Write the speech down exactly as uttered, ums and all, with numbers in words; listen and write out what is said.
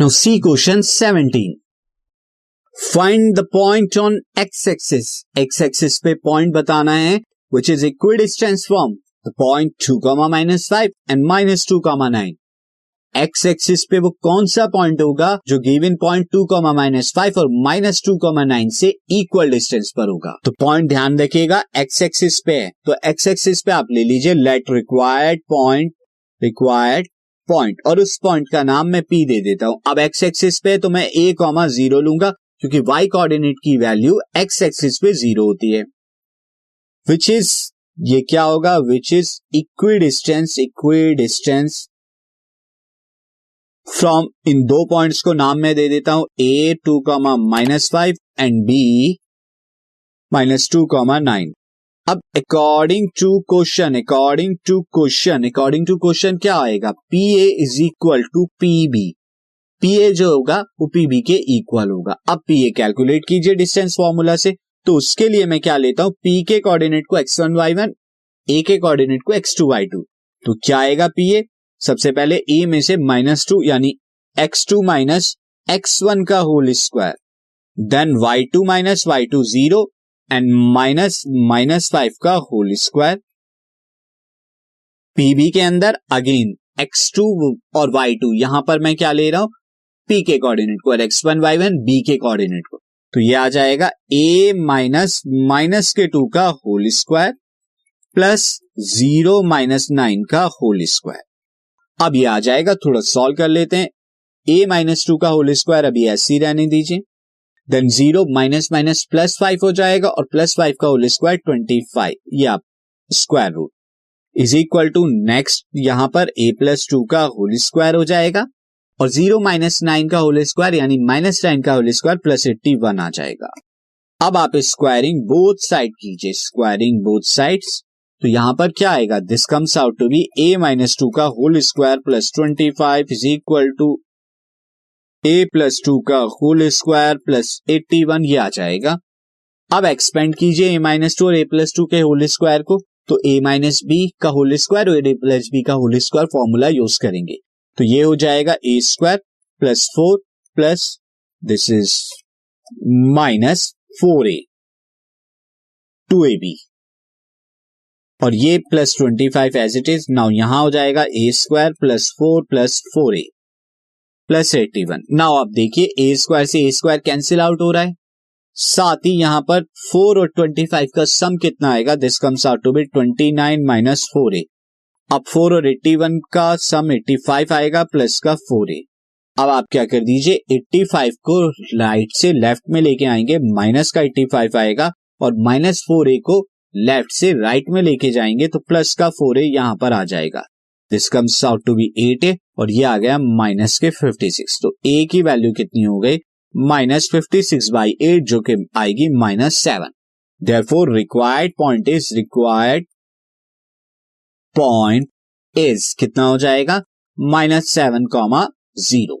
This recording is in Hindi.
Now see question seventeen. Find the point on x-axis. x-axis पे point बताना है which is equidistant from the point two, minus five and minus two, nine. x-axis पे वो कौन सा point होगा जो given point two, minus five और minus two, nine से equal distance पर होगा. तो point ध्यान रखिएगा x-axis पे है, तो x-axis पे आप ले लीजिए let required point required point और उस point का नाम मैं P दे देता हूँ. अब x-axis पे तो मैं a, zero लूंगा क्योंकि y कोऑर्डिनेट की वैल्यू x एक्सिस पे जीरो होती है. विच इज ये क्या होगा, which is equidistance equidistance from इन दो पॉइंट्स को नाम मैं दे देता हूं a two, minus five and b minus two, nine. अब according to question according to question according to question क्या आएगा, P A is equal to P B. P A जो होगा वो P B के इक्वल होगा. अब P A कैलकुलेट कीजिए डिस्टेंस फॉर्मूला से, तो उसके लिए मैं क्या लेता हूं, P के कोऑर्डिनेट को x one y one, A के कोऑर्डिनेट को x two y two. तो क्या आएगा P A, सबसे पहले A में से माइनस टू यानी x two minus x one का whole square, then y two minus y two zero and minus minus five का होल स्क्वायर. P B के अंदर अगेन x two और y two, यहां पर मैं क्या ले रहा हूं P के कोऑर्डिनेट को और x one y one B के कोऑर्डिनेट को. तो ये आ जाएगा a माइनस माइनस के टू का whole square plus zero minus nine का होल स्क्वायर. अब ये आ जाएगा, थोड़ा सॉल्व कर लेते हैं. a माइनस टू का होल स्क्वायर अभी ऐसे ही रहने दीजिए, then zero minus minus plus five हो जाएगा और प्लस फाइव का होल स्क्वायर ट्वेंटी फाइव, ये आप square root is equal to next यहां पर a प्लस टू का होल स्क्वायर हो जाएगा और जीरो माइनस नाइन का होल स्क्वायर यानी माइनस नाइन का whole square plus eighty one आ जाएगा. अब आप स्क्वायरिंग बोथ साइड कीजिए, स्क्वायरिंग बोथ साइड्स. तो यहां पर क्या आएगा, this comes out to be a minus two का whole square plus twenty five is equal to a plus two का whole square plus eighty one, ये आ जाएगा. अब एक्सपेंड कीजिए a माइनस टू और a प्लस टू के होल स्क्वायर को, तो a माइनस बी का होल स्क्वायर और a प्लस बी का होल स्क्वायर फॉर्मूला यूज करेंगे. तो ये हो जाएगा a square plus four plus this is minus four A two A B और ये plus twenty five as it is. Now यहां हो जाएगा a square plus four plus four A plus eighty one. Now आप देखिए a स्क्वायर से a स्क्वायर कैंसिल आउट हो रहा है, साथ ही यहां पर फोर और ट्वेंटी फाइव का सम कितना आएगा, this comes out to be twenty nine minus four A. अब फोर और एट्टी वन का सम एट्टी फाइव आएगा प्लस का फोर ए. अब आप क्या कर दीजिए, एट्टी फाइव को राइट से लेफ्ट में लेके आएंगे, माइनस का एट्टी फाइव आएगा और माइनस फोर ए को लेफ्ट से राइट में लेके जाएंगे तो प्लस का फोर ए यहां पर आ जाएगा. This comes out to be eight A और ये आ गया माइनस के फिफ्टी सिक्स. तो ए की वैल्यू कितनी हो गई, minus fifty six by eight जो कि आएगी minus seven. Therefore required point is required point is कितना हो जाएगा, माइनस सेवन कॉमा जीरो.